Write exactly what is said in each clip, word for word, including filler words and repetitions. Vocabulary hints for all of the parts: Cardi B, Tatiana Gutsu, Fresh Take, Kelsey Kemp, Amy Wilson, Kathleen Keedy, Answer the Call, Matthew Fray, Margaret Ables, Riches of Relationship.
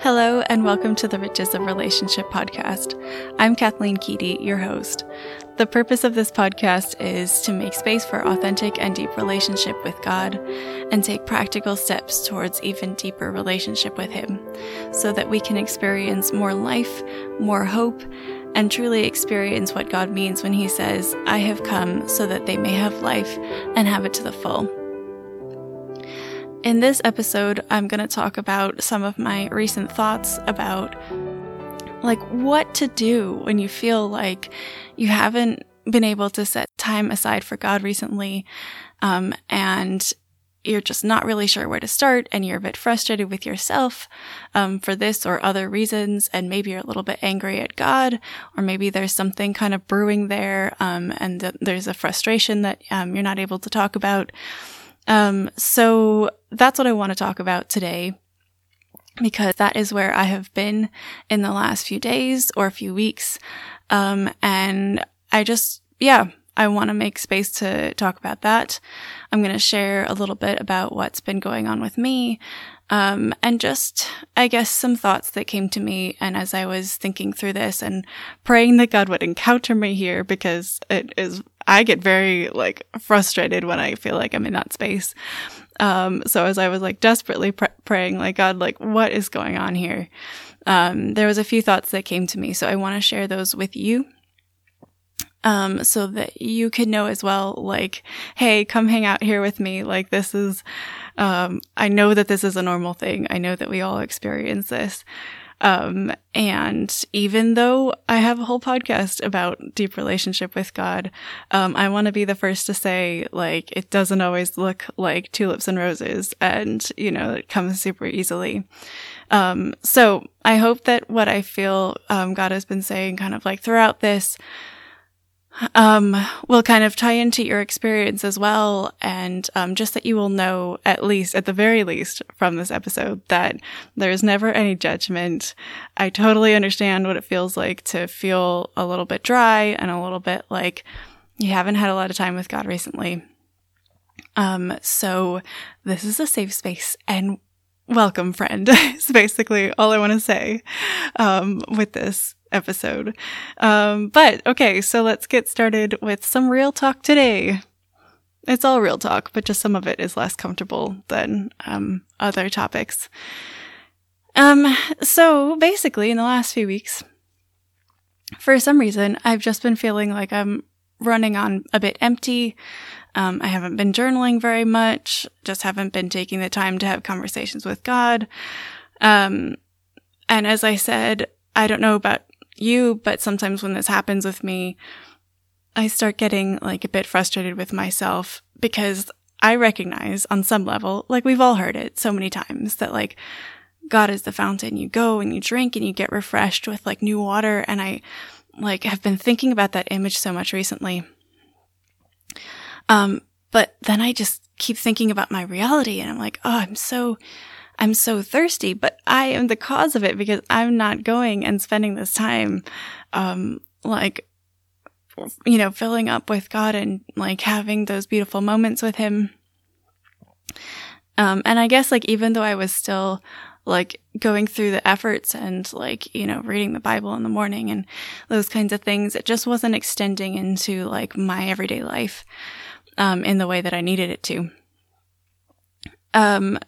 Hello, and welcome to the Riches of Relationship podcast. I'm Kathleen Keedy, your host. The purpose of this podcast is to make space for authentic and deep relationship with God and take practical steps towards even deeper relationship with Him so that we can experience more life, more hope, and truly experience what God means when He says, "I have come so that they may have life and have it to the full." In this episode, I'm going to talk about some of my recent thoughts about like what to do when you feel like you haven't been able to set time aside for God recently, um, and you're just not really sure where to start, and you're a bit frustrated with yourself um, for this or other reasons, and maybe you're a little bit angry at God, or maybe there's something kind of brewing there, um, and th- there's a frustration that um, you're not able to talk about. Um, so that's what I want to talk about today, because that is where I have been in the last few days or a few weeks. Um, and I just, yeah, I want to make space to talk about that. I'm going to share a little bit about what's been going on with me. Um, and just, I guess, some thoughts that came to me. And as I was thinking through this and praying that God would encounter me here, because it is, I get very like frustrated when I feel like I'm in that space. Um, so as I was like desperately pr- praying, like, God, like, what is going on here? Um, there was a few thoughts that came to me. So I want to share those with you. Um, so that you can know as well, like, hey, come hang out here with me. Like, this is, um, I know that this is a normal thing. I know that we all experience this. Um, and even though I have a whole podcast about deep relationship with God, um, I want to be the first to say, like, it doesn't always look like tulips and roses, and, you know, it comes super easily. Um, so I hope that what I feel, um, God has been saying kind of like throughout this, Um, will kind of tie into your experience as well. And, um, just that you will know, at least, at the very least, from this episode, that there's never any judgment. I totally understand what it feels like to feel a little bit dry and a little bit like you haven't had a lot of time with God recently. Um, so this is a safe space, and welcome, friend, is basically all I want to say, um, with this episode. Um, but okay, so let's get started with some real talk today. It's all real talk, but just some of it is less comfortable than um, other topics. Um, so basically, in the last few weeks, for some reason, I've just been feeling like I'm running on a bit empty. Um, I haven't been journaling very much, just haven't been taking the time to have conversations with God. Um, and as I said, I don't know about you, but sometimes when this happens with me, I start getting like a bit frustrated with myself, because I recognize on some level, like we've all heard it so many times, that like God is the fountain. You go and you drink and you get refreshed with like new water. And I like have been thinking about that image so much recently. Um, but then I just keep thinking about my reality, and I'm like, oh, I'm so I'm so thirsty, but I am the cause of it, because I'm not going and spending this time, um, like, you know, filling up with God and like having those beautiful moments with Him. Um, and I guess like, even though I was still like going through the efforts and like, you know, reading the Bible in the morning and those kinds of things, it just wasn't extending into like my everyday life, um, in the way that I needed it to. Um,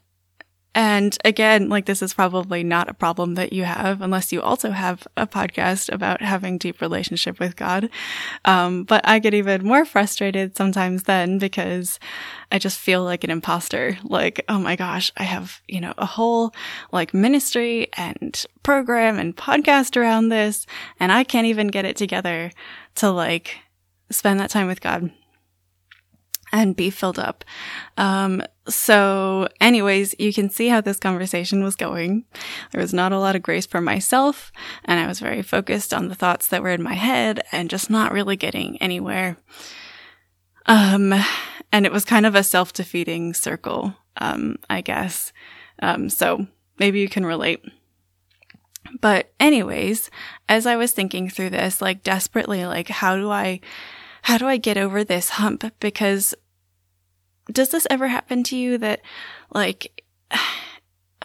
And again, like this is probably not a problem that you have, unless you also have a podcast about having deep relationship with God. Um, but I get even more frustrated sometimes then, because I just feel like an imposter. Like, oh my gosh, I have, you know, a whole like ministry and program and podcast around this, and I can't even get it together to like spend that time with God and be filled up. Um, so anyways, you can see how this conversation was going. There was not a lot of grace for myself, and I was very focused on the thoughts that were in my head and just not really getting anywhere. Um, and it was kind of a self-defeating circle, um, I guess. Um, so maybe you can relate. But anyways, as I was thinking through this, like desperately, like how do I How do I get over this hump? Because does this ever happen to you that like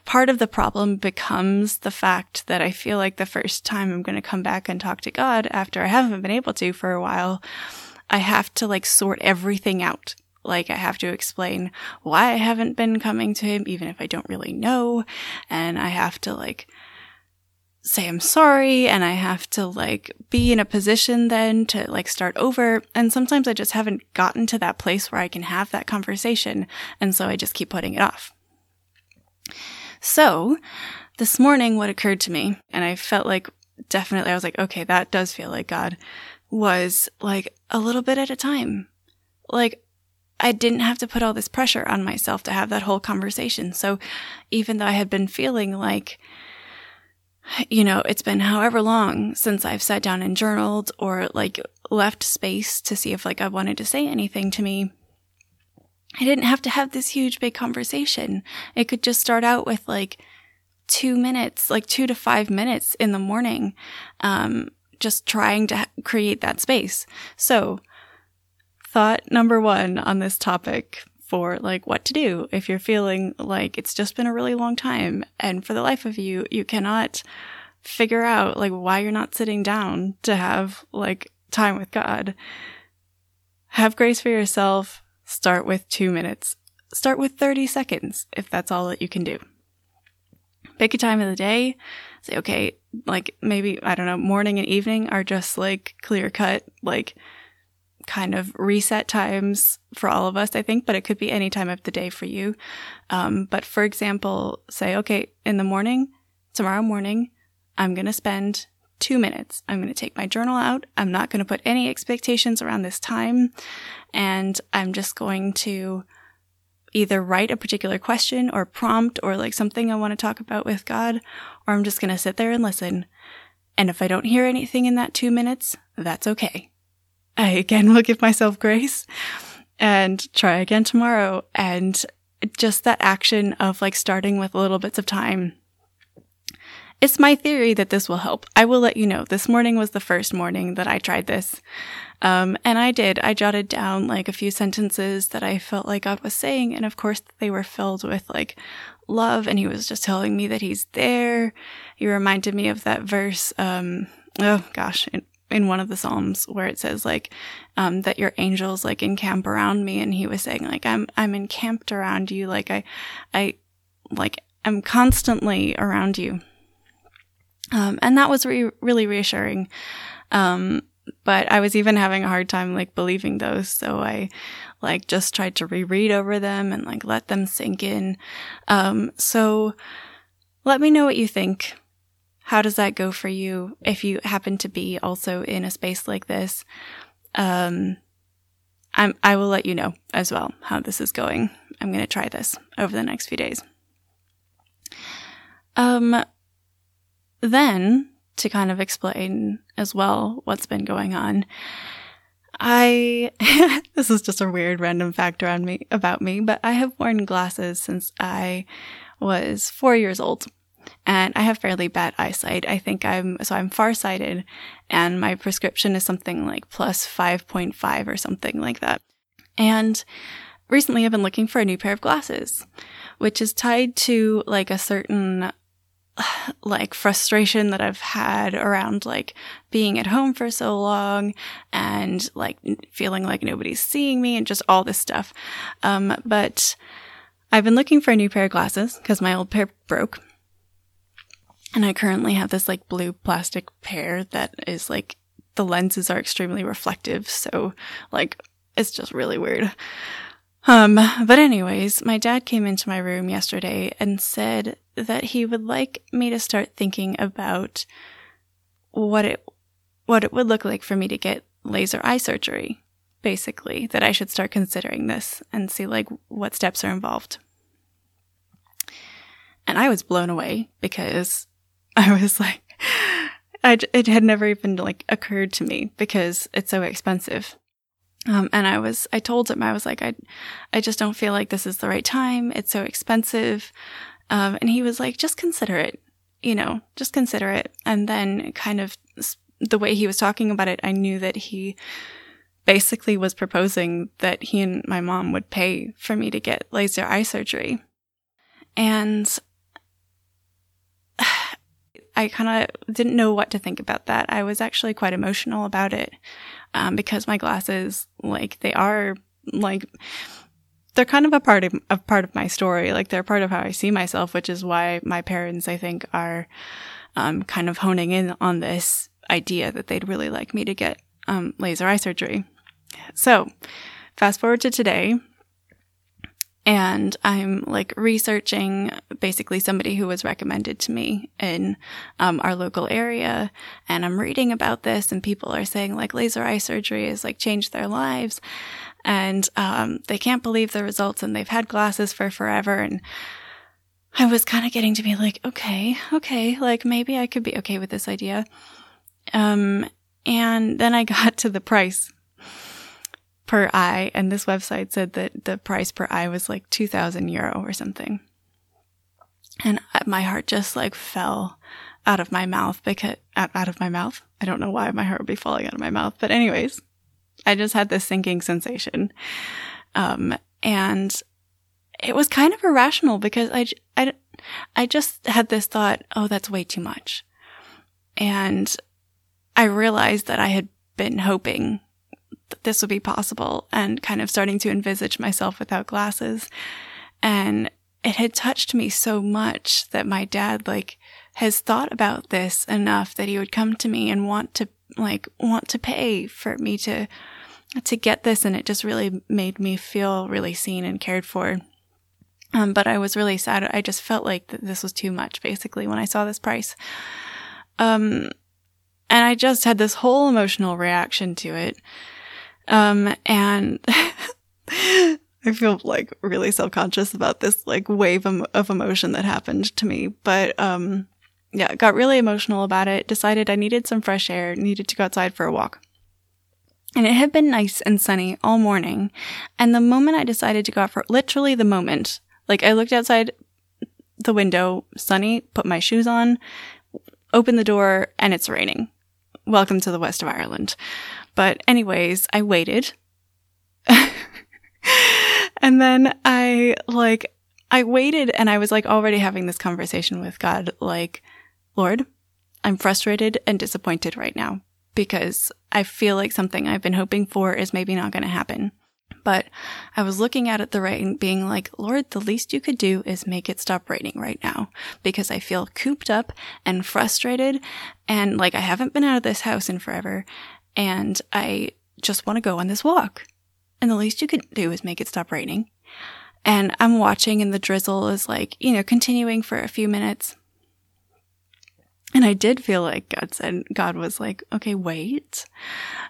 part of the problem becomes the fact that I feel like the first time I'm going to come back and talk to God after I haven't been able to for a while, I have to like sort everything out. Like, I have to explain why I haven't been coming to him, even if I don't really know. And I have to like say I'm sorry, and I have to like be in a position then to like start over. And sometimes I just haven't gotten to that place where I can have that conversation. And so I just keep putting it off. So this morning, what occurred to me, and I felt like definitely, I was like, okay, that does feel like God, was like a little bit at a time. Like, I didn't have to put all this pressure on myself to have that whole conversation. So even though I had been feeling like, you know, it's been however long since I've sat down and journaled or like left space to see if like I wanted to say anything to me, I didn't have to have this huge big conversation. It could just start out with like two minutes, like two to five minutes in the morning, um, just trying to create that space. So thought number one on this topic for like what to do if you're feeling like it's just been a really long time and for the life of you, you cannot figure out like why you're not sitting down to have like time with God. Have grace for yourself. Start with two minutes. Start with thirty seconds if that's all that you can do. Pick a time of the day. Say, okay, like maybe, I don't know, morning and evening are just like clear cut, like kind of reset times for all of us, I think, but it could be any time of the day for you. Um, but for example, say, okay, in the morning, tomorrow morning, I'm going to spend two minutes. I'm going to take my journal out. I'm not going to put any expectations around this time. And I'm just going to either write a particular question or prompt or like something I want to talk about with God, or I'm just going to sit there and listen. And if I don't hear anything in that two minutes, that's okay. I again will give myself grace and try again tomorrow. And just that action of like starting with little bits of time. It's my theory that this will help. I will let you know. This morning was the first morning that I tried this. Um, and I did. I jotted down like a few sentences that I felt like God was saying. And of course, they were filled with like love. And he was just telling me that he's there. He reminded me of that verse. Um, oh gosh. In, in one of the Psalms where it says like, um, that your angels like encamp around me. And he was saying like, I'm, I'm encamped around you. Like I, I like, I'm constantly around you. Um, and that was re- really reassuring. Um, but I was even having a hard time like believing those. So I like just tried to reread over them and like let them sink in. Um, so let me know what you think. How does that go for you? If you happen to be also in a space like this, um, I'm, I will let you know as well how this is going. I'm going to try this over the next few days. Um, Then, to kind of explain as well what's been going on, I, this is just a weird random fact around me, about me, but I have worn glasses since I was four years old. And I have fairly bad eyesight. I think I'm, so I'm farsighted, and my prescription is something like plus five point five or something like that. And recently I've been looking for a new pair of glasses, which is tied to like a certain like frustration that I've had around like being at home for so long and like feeling like nobody's seeing me and just all this stuff. Um, but I've been looking for a new pair of glasses because my old pair broke. And I currently have this like blue plastic pair that is like the lenses are extremely reflective. So like it's just really weird. Um, but anyways, my dad came into my room yesterday and said that he would like me to start thinking about what it, what it would look like for me to get laser eye surgery, basically, that I should start considering this and see like what steps are involved. And I was blown away because I was like, I, it had never even like occurred to me because it's so expensive. Um, and I was, I told him, I was like, I, I just don't feel like this is the right time. It's so expensive. Um, and he was like, just consider it, you know, just consider it. And then kind of the way he was talking about it, I knew that he basically was proposing that he and my mom would pay for me to get laser eye surgery. And I kind of didn't know what to think about that. I was actually quite emotional about it um, because my glasses, like, they are, like, they're kind of a part of a part of my story. Like, they're part of how I see myself, which is why my parents, I think, are um, kind of honing in on this idea that they'd really like me to get um, laser eye surgery. So fast forward to today. And I'm, like, researching basically somebody who was recommended to me in um, our local area. And I'm reading about this, and people are saying, like, laser eye surgery has, like, changed their lives. And um, they can't believe the results, and they've had glasses for forever. And I was kind of getting to be like, okay, okay, like, maybe I could be okay with this idea. Um, and then I got to the price per eye, and this website said that the price per eye was like two thousand euro or something. And my heart just, like, fell out of my mouth because, out of my mouth? I don't know why my heart would be falling out of my mouth. But anyways, I just had this sinking sensation. Um, and it was kind of irrational because I, I, I just had this thought, oh, that's way too much. And I realized that I had been hoping this would be possible and kind of starting to envisage myself without glasses. And it had touched me so much that my dad, like, has thought about this enough that he would come to me and want to, like, want to pay for me to, to get this. And it just really made me feel really seen and cared for. Um, but I was really sad. I just felt like th- this was too much, basically, when I saw this price. Um, and I just had this whole emotional reaction to it. Um, and I feel, like, really self-conscious about this, like, wave of emotion that happened to me. But, um, yeah, got really emotional about it, decided I needed some fresh air, needed to go outside for a walk. And it had been nice and sunny all morning. And the moment I decided to go out for, literally the moment, like, I looked outside the window, sunny, put my shoes on, opened the door, and it's raining. Welcome to the west of Ireland. But anyways, I waited. And then I, like, I waited, and I was, like, already having this conversation with God, like, Lord, I'm frustrated and disappointed right now because I feel like something I've been hoping for is maybe not going to happen. But I was looking out at the rain being like, Lord, the least you could do is make it stop raining right now because I feel cooped up and frustrated and, like, I haven't been out of this house in forever. And I just want to go on this walk. And the least you can do is make it stop raining. And I'm watching, and the drizzle is, like, you know, continuing for a few minutes. And I did feel like God said, God was like, okay, wait.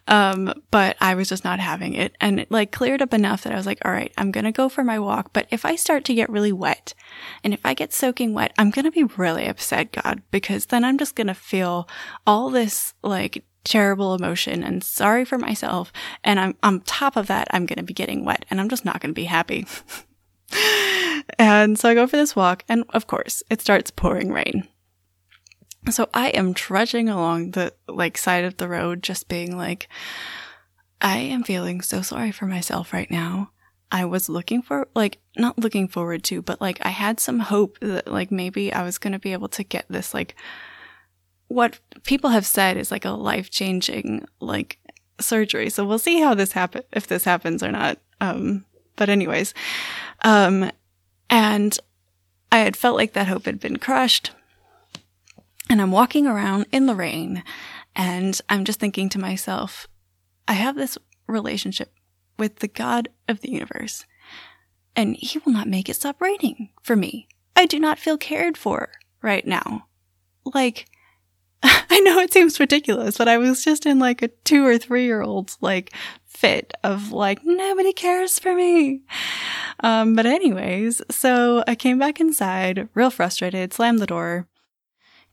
Um, but I was just not having it. And it, like, cleared up enough that I was like, all right, I'm going to go for my walk. But if I start to get really wet, and if I get soaking wet, I'm going to be really upset, God, because then I'm just going to feel all this, like, terrible emotion and sorry for myself, and I'm on top of that I'm going to be getting wet, and I'm just not going to be happy. And so I go for this walk, and of course it starts pouring rain. So I am trudging along the, like, side of the road, just being like, I am feeling so sorry for myself right now. I was looking for, like, not looking forward to, but, like, I had some hope that, like, maybe I was going to be able to get this, like, what people have said is, like, a life-changing, like, surgery. So we'll see how this happen if this happens or not. Um, but anyways, um, and I had felt like that hope had been crushed. And I'm walking around in the rain, and I'm just thinking to myself, I have this relationship with the God of the universe, and he will not make it stop raining for me. I do not feel cared for right now. Like, I know it seems ridiculous, but I was just in, like, a two or three year old's, like, fit of, like, nobody cares for me. Um, but anyways, so I came back inside, real frustrated, slammed the door,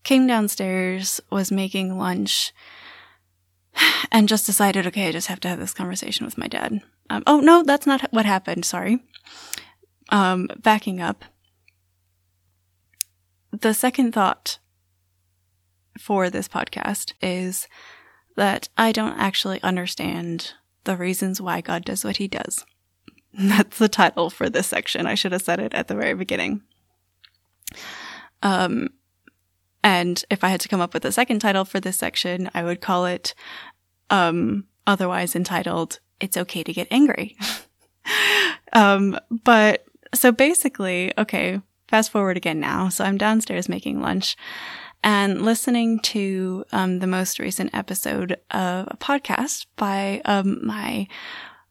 came downstairs, was making lunch, and just decided, okay, I just have to have this conversation with my dad. Um, oh no, that's not what happened. Sorry. Um, backing up. The second thought for this podcast is that I don't actually understand the reasons why God does what he does. That's the title for this section. I should have said it at the very beginning. Um, And if I had to come up with a second title for this section, I would call it um, otherwise entitled, It's Okay to Get Angry. um, but so basically, okay, fast forward again now. So I'm downstairs making lunch and listening to um, the most recent episode of a podcast by um, my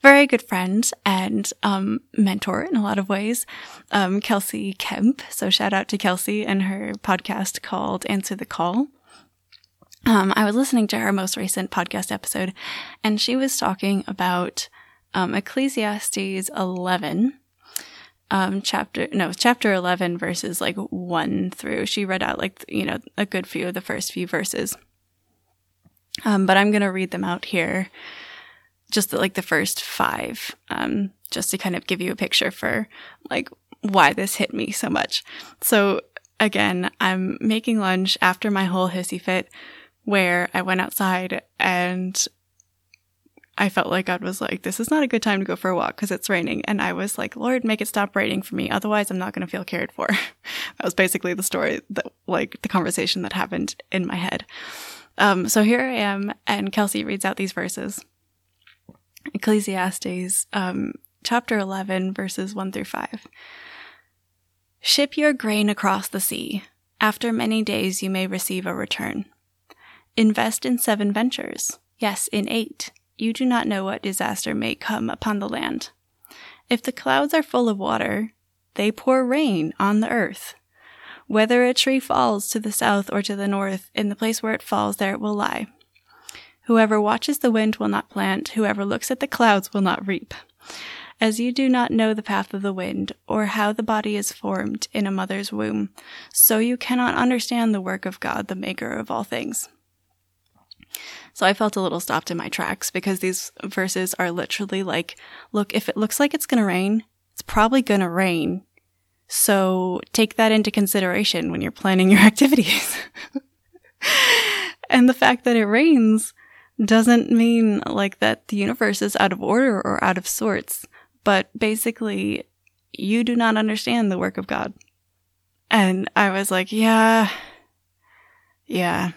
very good friend and um mentor in a lot of ways, um Kelsey Kemp. So shout out to Kelsey and her podcast called Answer the Call. Um I was listening to her most recent podcast episode, and she was talking about um Ecclesiastes eleven, um chapter no chapter eleven, verses like one through. She read out like you know a good few of the first few verses. Um, but I'm gonna read them out here. Just like the first five, um, just to kind of give you a picture for like why this hit me so much. So again, I'm making lunch after my whole hissy fit where I went outside and I felt like God was like, this is not a good time to go for a walk because it's raining. And I was like, Lord, make it stop raining for me. Otherwise, I'm not going to feel cared for. That was basically the story, that, like the conversation that happened in my head. Um, so here I am, and Kelsey reads out these verses. Ecclesiastes um, chapter eleven, verses one through five. Ship your grain across the sea. After many days you may receive a return. Invest in seven ventures. Yes, in eight. You do not know what disaster may come upon the land. If the clouds are full of water, they pour rain on the earth. Whether a tree falls to the south or to the north, in the place where it falls, there it will lie. Whoever watches the wind will not plant, whoever looks at the clouds will not reap. As you do not know the path of the wind, or how the body is formed in a mother's womb, so you cannot understand the work of God, the maker of all things. So I felt a little stopped in my tracks, because these verses are literally like, look, if it looks like it's going to rain, it's probably going to rain. So take that into consideration when you're planning your activities. And the fact that it rains doesn't mean like that the universe is out of order or out of sorts, but basically you do not understand the work of God. And I was like, yeah, yeah,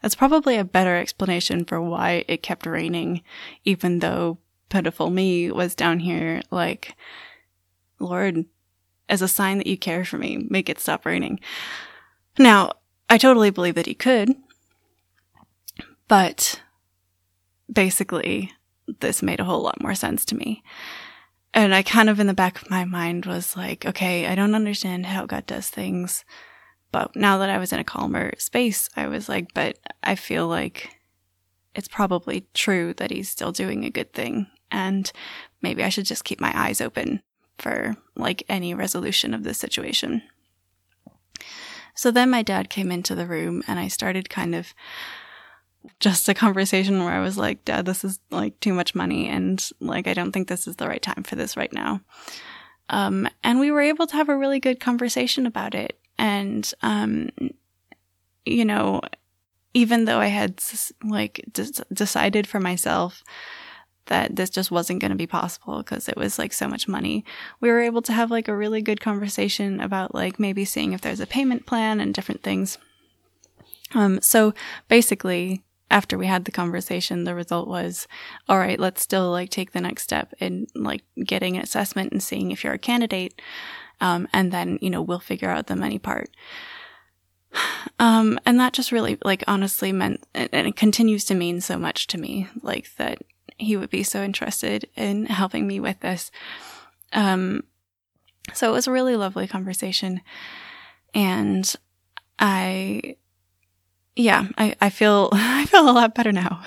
that's probably a better explanation for why it kept raining, even though pitiful me was down here like, Lord, as a sign that you care for me, make it stop raining. Now, I totally believe that he could, but basically, this made a whole lot more sense to me. And I kind of in the back of my mind was like, okay, I don't understand how God does things. But now that I was in a calmer space, I was like, but I feel like it's probably true that he's still doing a good thing. And maybe I should just keep my eyes open for like any resolution of this situation. So then my dad came into the room and I started kind of just a conversation where I was like, Dad, this is like too much money, and like I don't think this is the right time for this right now. Um, and we were able to have a really good conversation about it. And, um, you know, even though I had like d- decided for myself that this just wasn't going to be possible because it was like so much money, we were able to have like a really good conversation about like maybe seeing if there's a payment plan and different things. Um, so basically, after we had the conversation, the result was, all right, let's still like take the next step in like getting an assessment and seeing if you're a candidate. Um, and then, you know, we'll figure out the money part. Um, and that just really like honestly meant, and it continues to mean so much to me, like that he would be so interested in helping me with this. Um, so it was a really lovely conversation. And I, Yeah, I, I feel I feel a lot better now.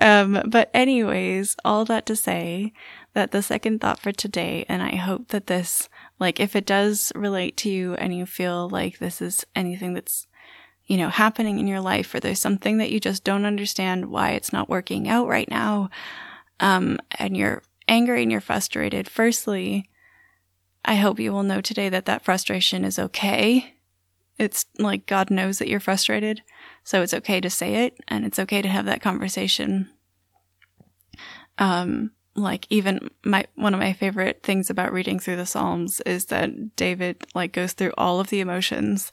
Um, but anyways, all that to say that the second thought for today, and I hope that this, like, if it does relate to you and you feel like this is anything that's, you know, happening in your life, or there's something that you just don't understand why it's not working out right now, um, and you're angry and you're frustrated, firstly, I hope you will know today that that frustration is okay. It's like God knows that you're frustrated, so it's okay to say it, and it's okay to have that conversation. Um, like even my, one of my favorite things about reading through the Psalms is that David like goes through all of the emotions,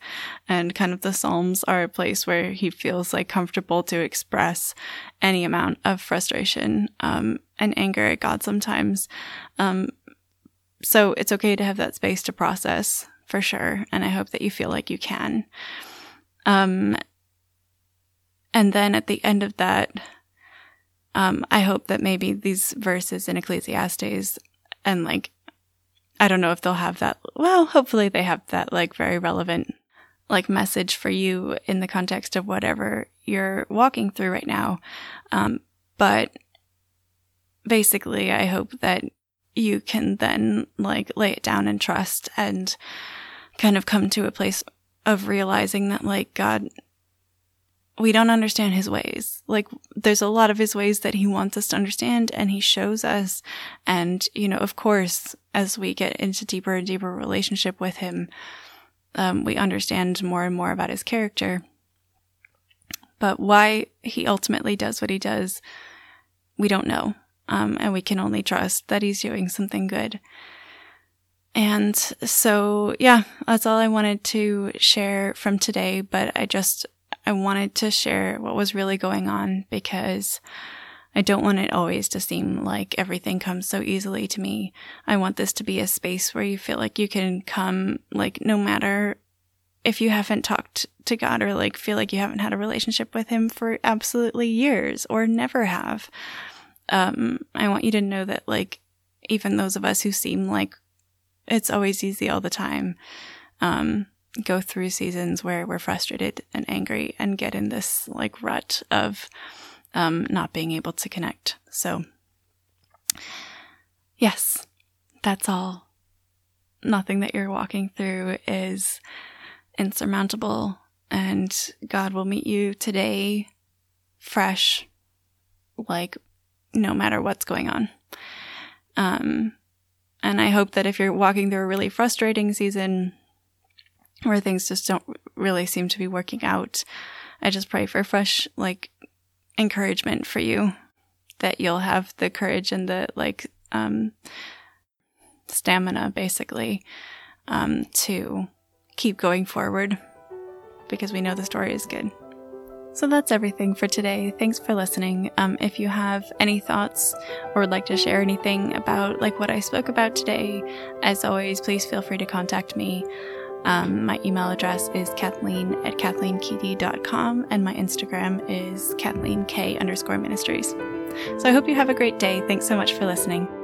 and kind of the Psalms are a place where he feels like comfortable to express any amount of frustration, um, and anger at God sometimes. Um, so it's okay to have that space to process for sure. And I hope that you feel like you can. Um, and then at the end of that, Um, I hope that maybe these verses in Ecclesiastes, and like, I don't know if they'll have that, well, hopefully they have that like very relevant like message for you in the context of whatever you're walking through right now. Um, but basically I hope that you can then like lay it down and trust and kind of come to a place of realizing that like God, we don't understand his ways. Like, there's a lot of his ways that he wants us to understand, and he shows us. And, you know, of course, as we get into deeper and deeper relationship with him, um, we understand more and more about his character. But why he ultimately does what he does, we don't know. Um, and we can only trust that he's doing something good. And so, yeah, that's all I wanted to share from today. But I just... I wanted to share what was really going on, because I don't want it always to seem like everything comes so easily to me. I want this to be a space where you feel like you can come, like, no matter if you haven't talked to God or like feel like you haven't had a relationship with him for absolutely years or never have. Um, I want you to know that like even those of us who seem like it's always easy all the time, um, go through seasons where we're frustrated and angry and get in this like rut of um, not being able to connect. So yes, that's all. Nothing that you're walking through is insurmountable, and God will meet you today fresh, like no matter what's going on. Um, and I hope that if you're walking through a really frustrating season where things just don't really seem to be working out, I just pray for fresh, like, encouragement for you, that you'll have the courage and the, like, um, stamina, basically, um, to keep going forward, because we know the story is good. So that's everything for today. Thanks for listening. Um, if you have any thoughts or would like to share anything about, like, what I spoke about today, as always, please feel free to contact me. Um, my email address is Kathleen at kathleen keedy dot com, and my Instagram is Kathleen K underscore ministries. So I hope you have a great day. Thanks so much for listening.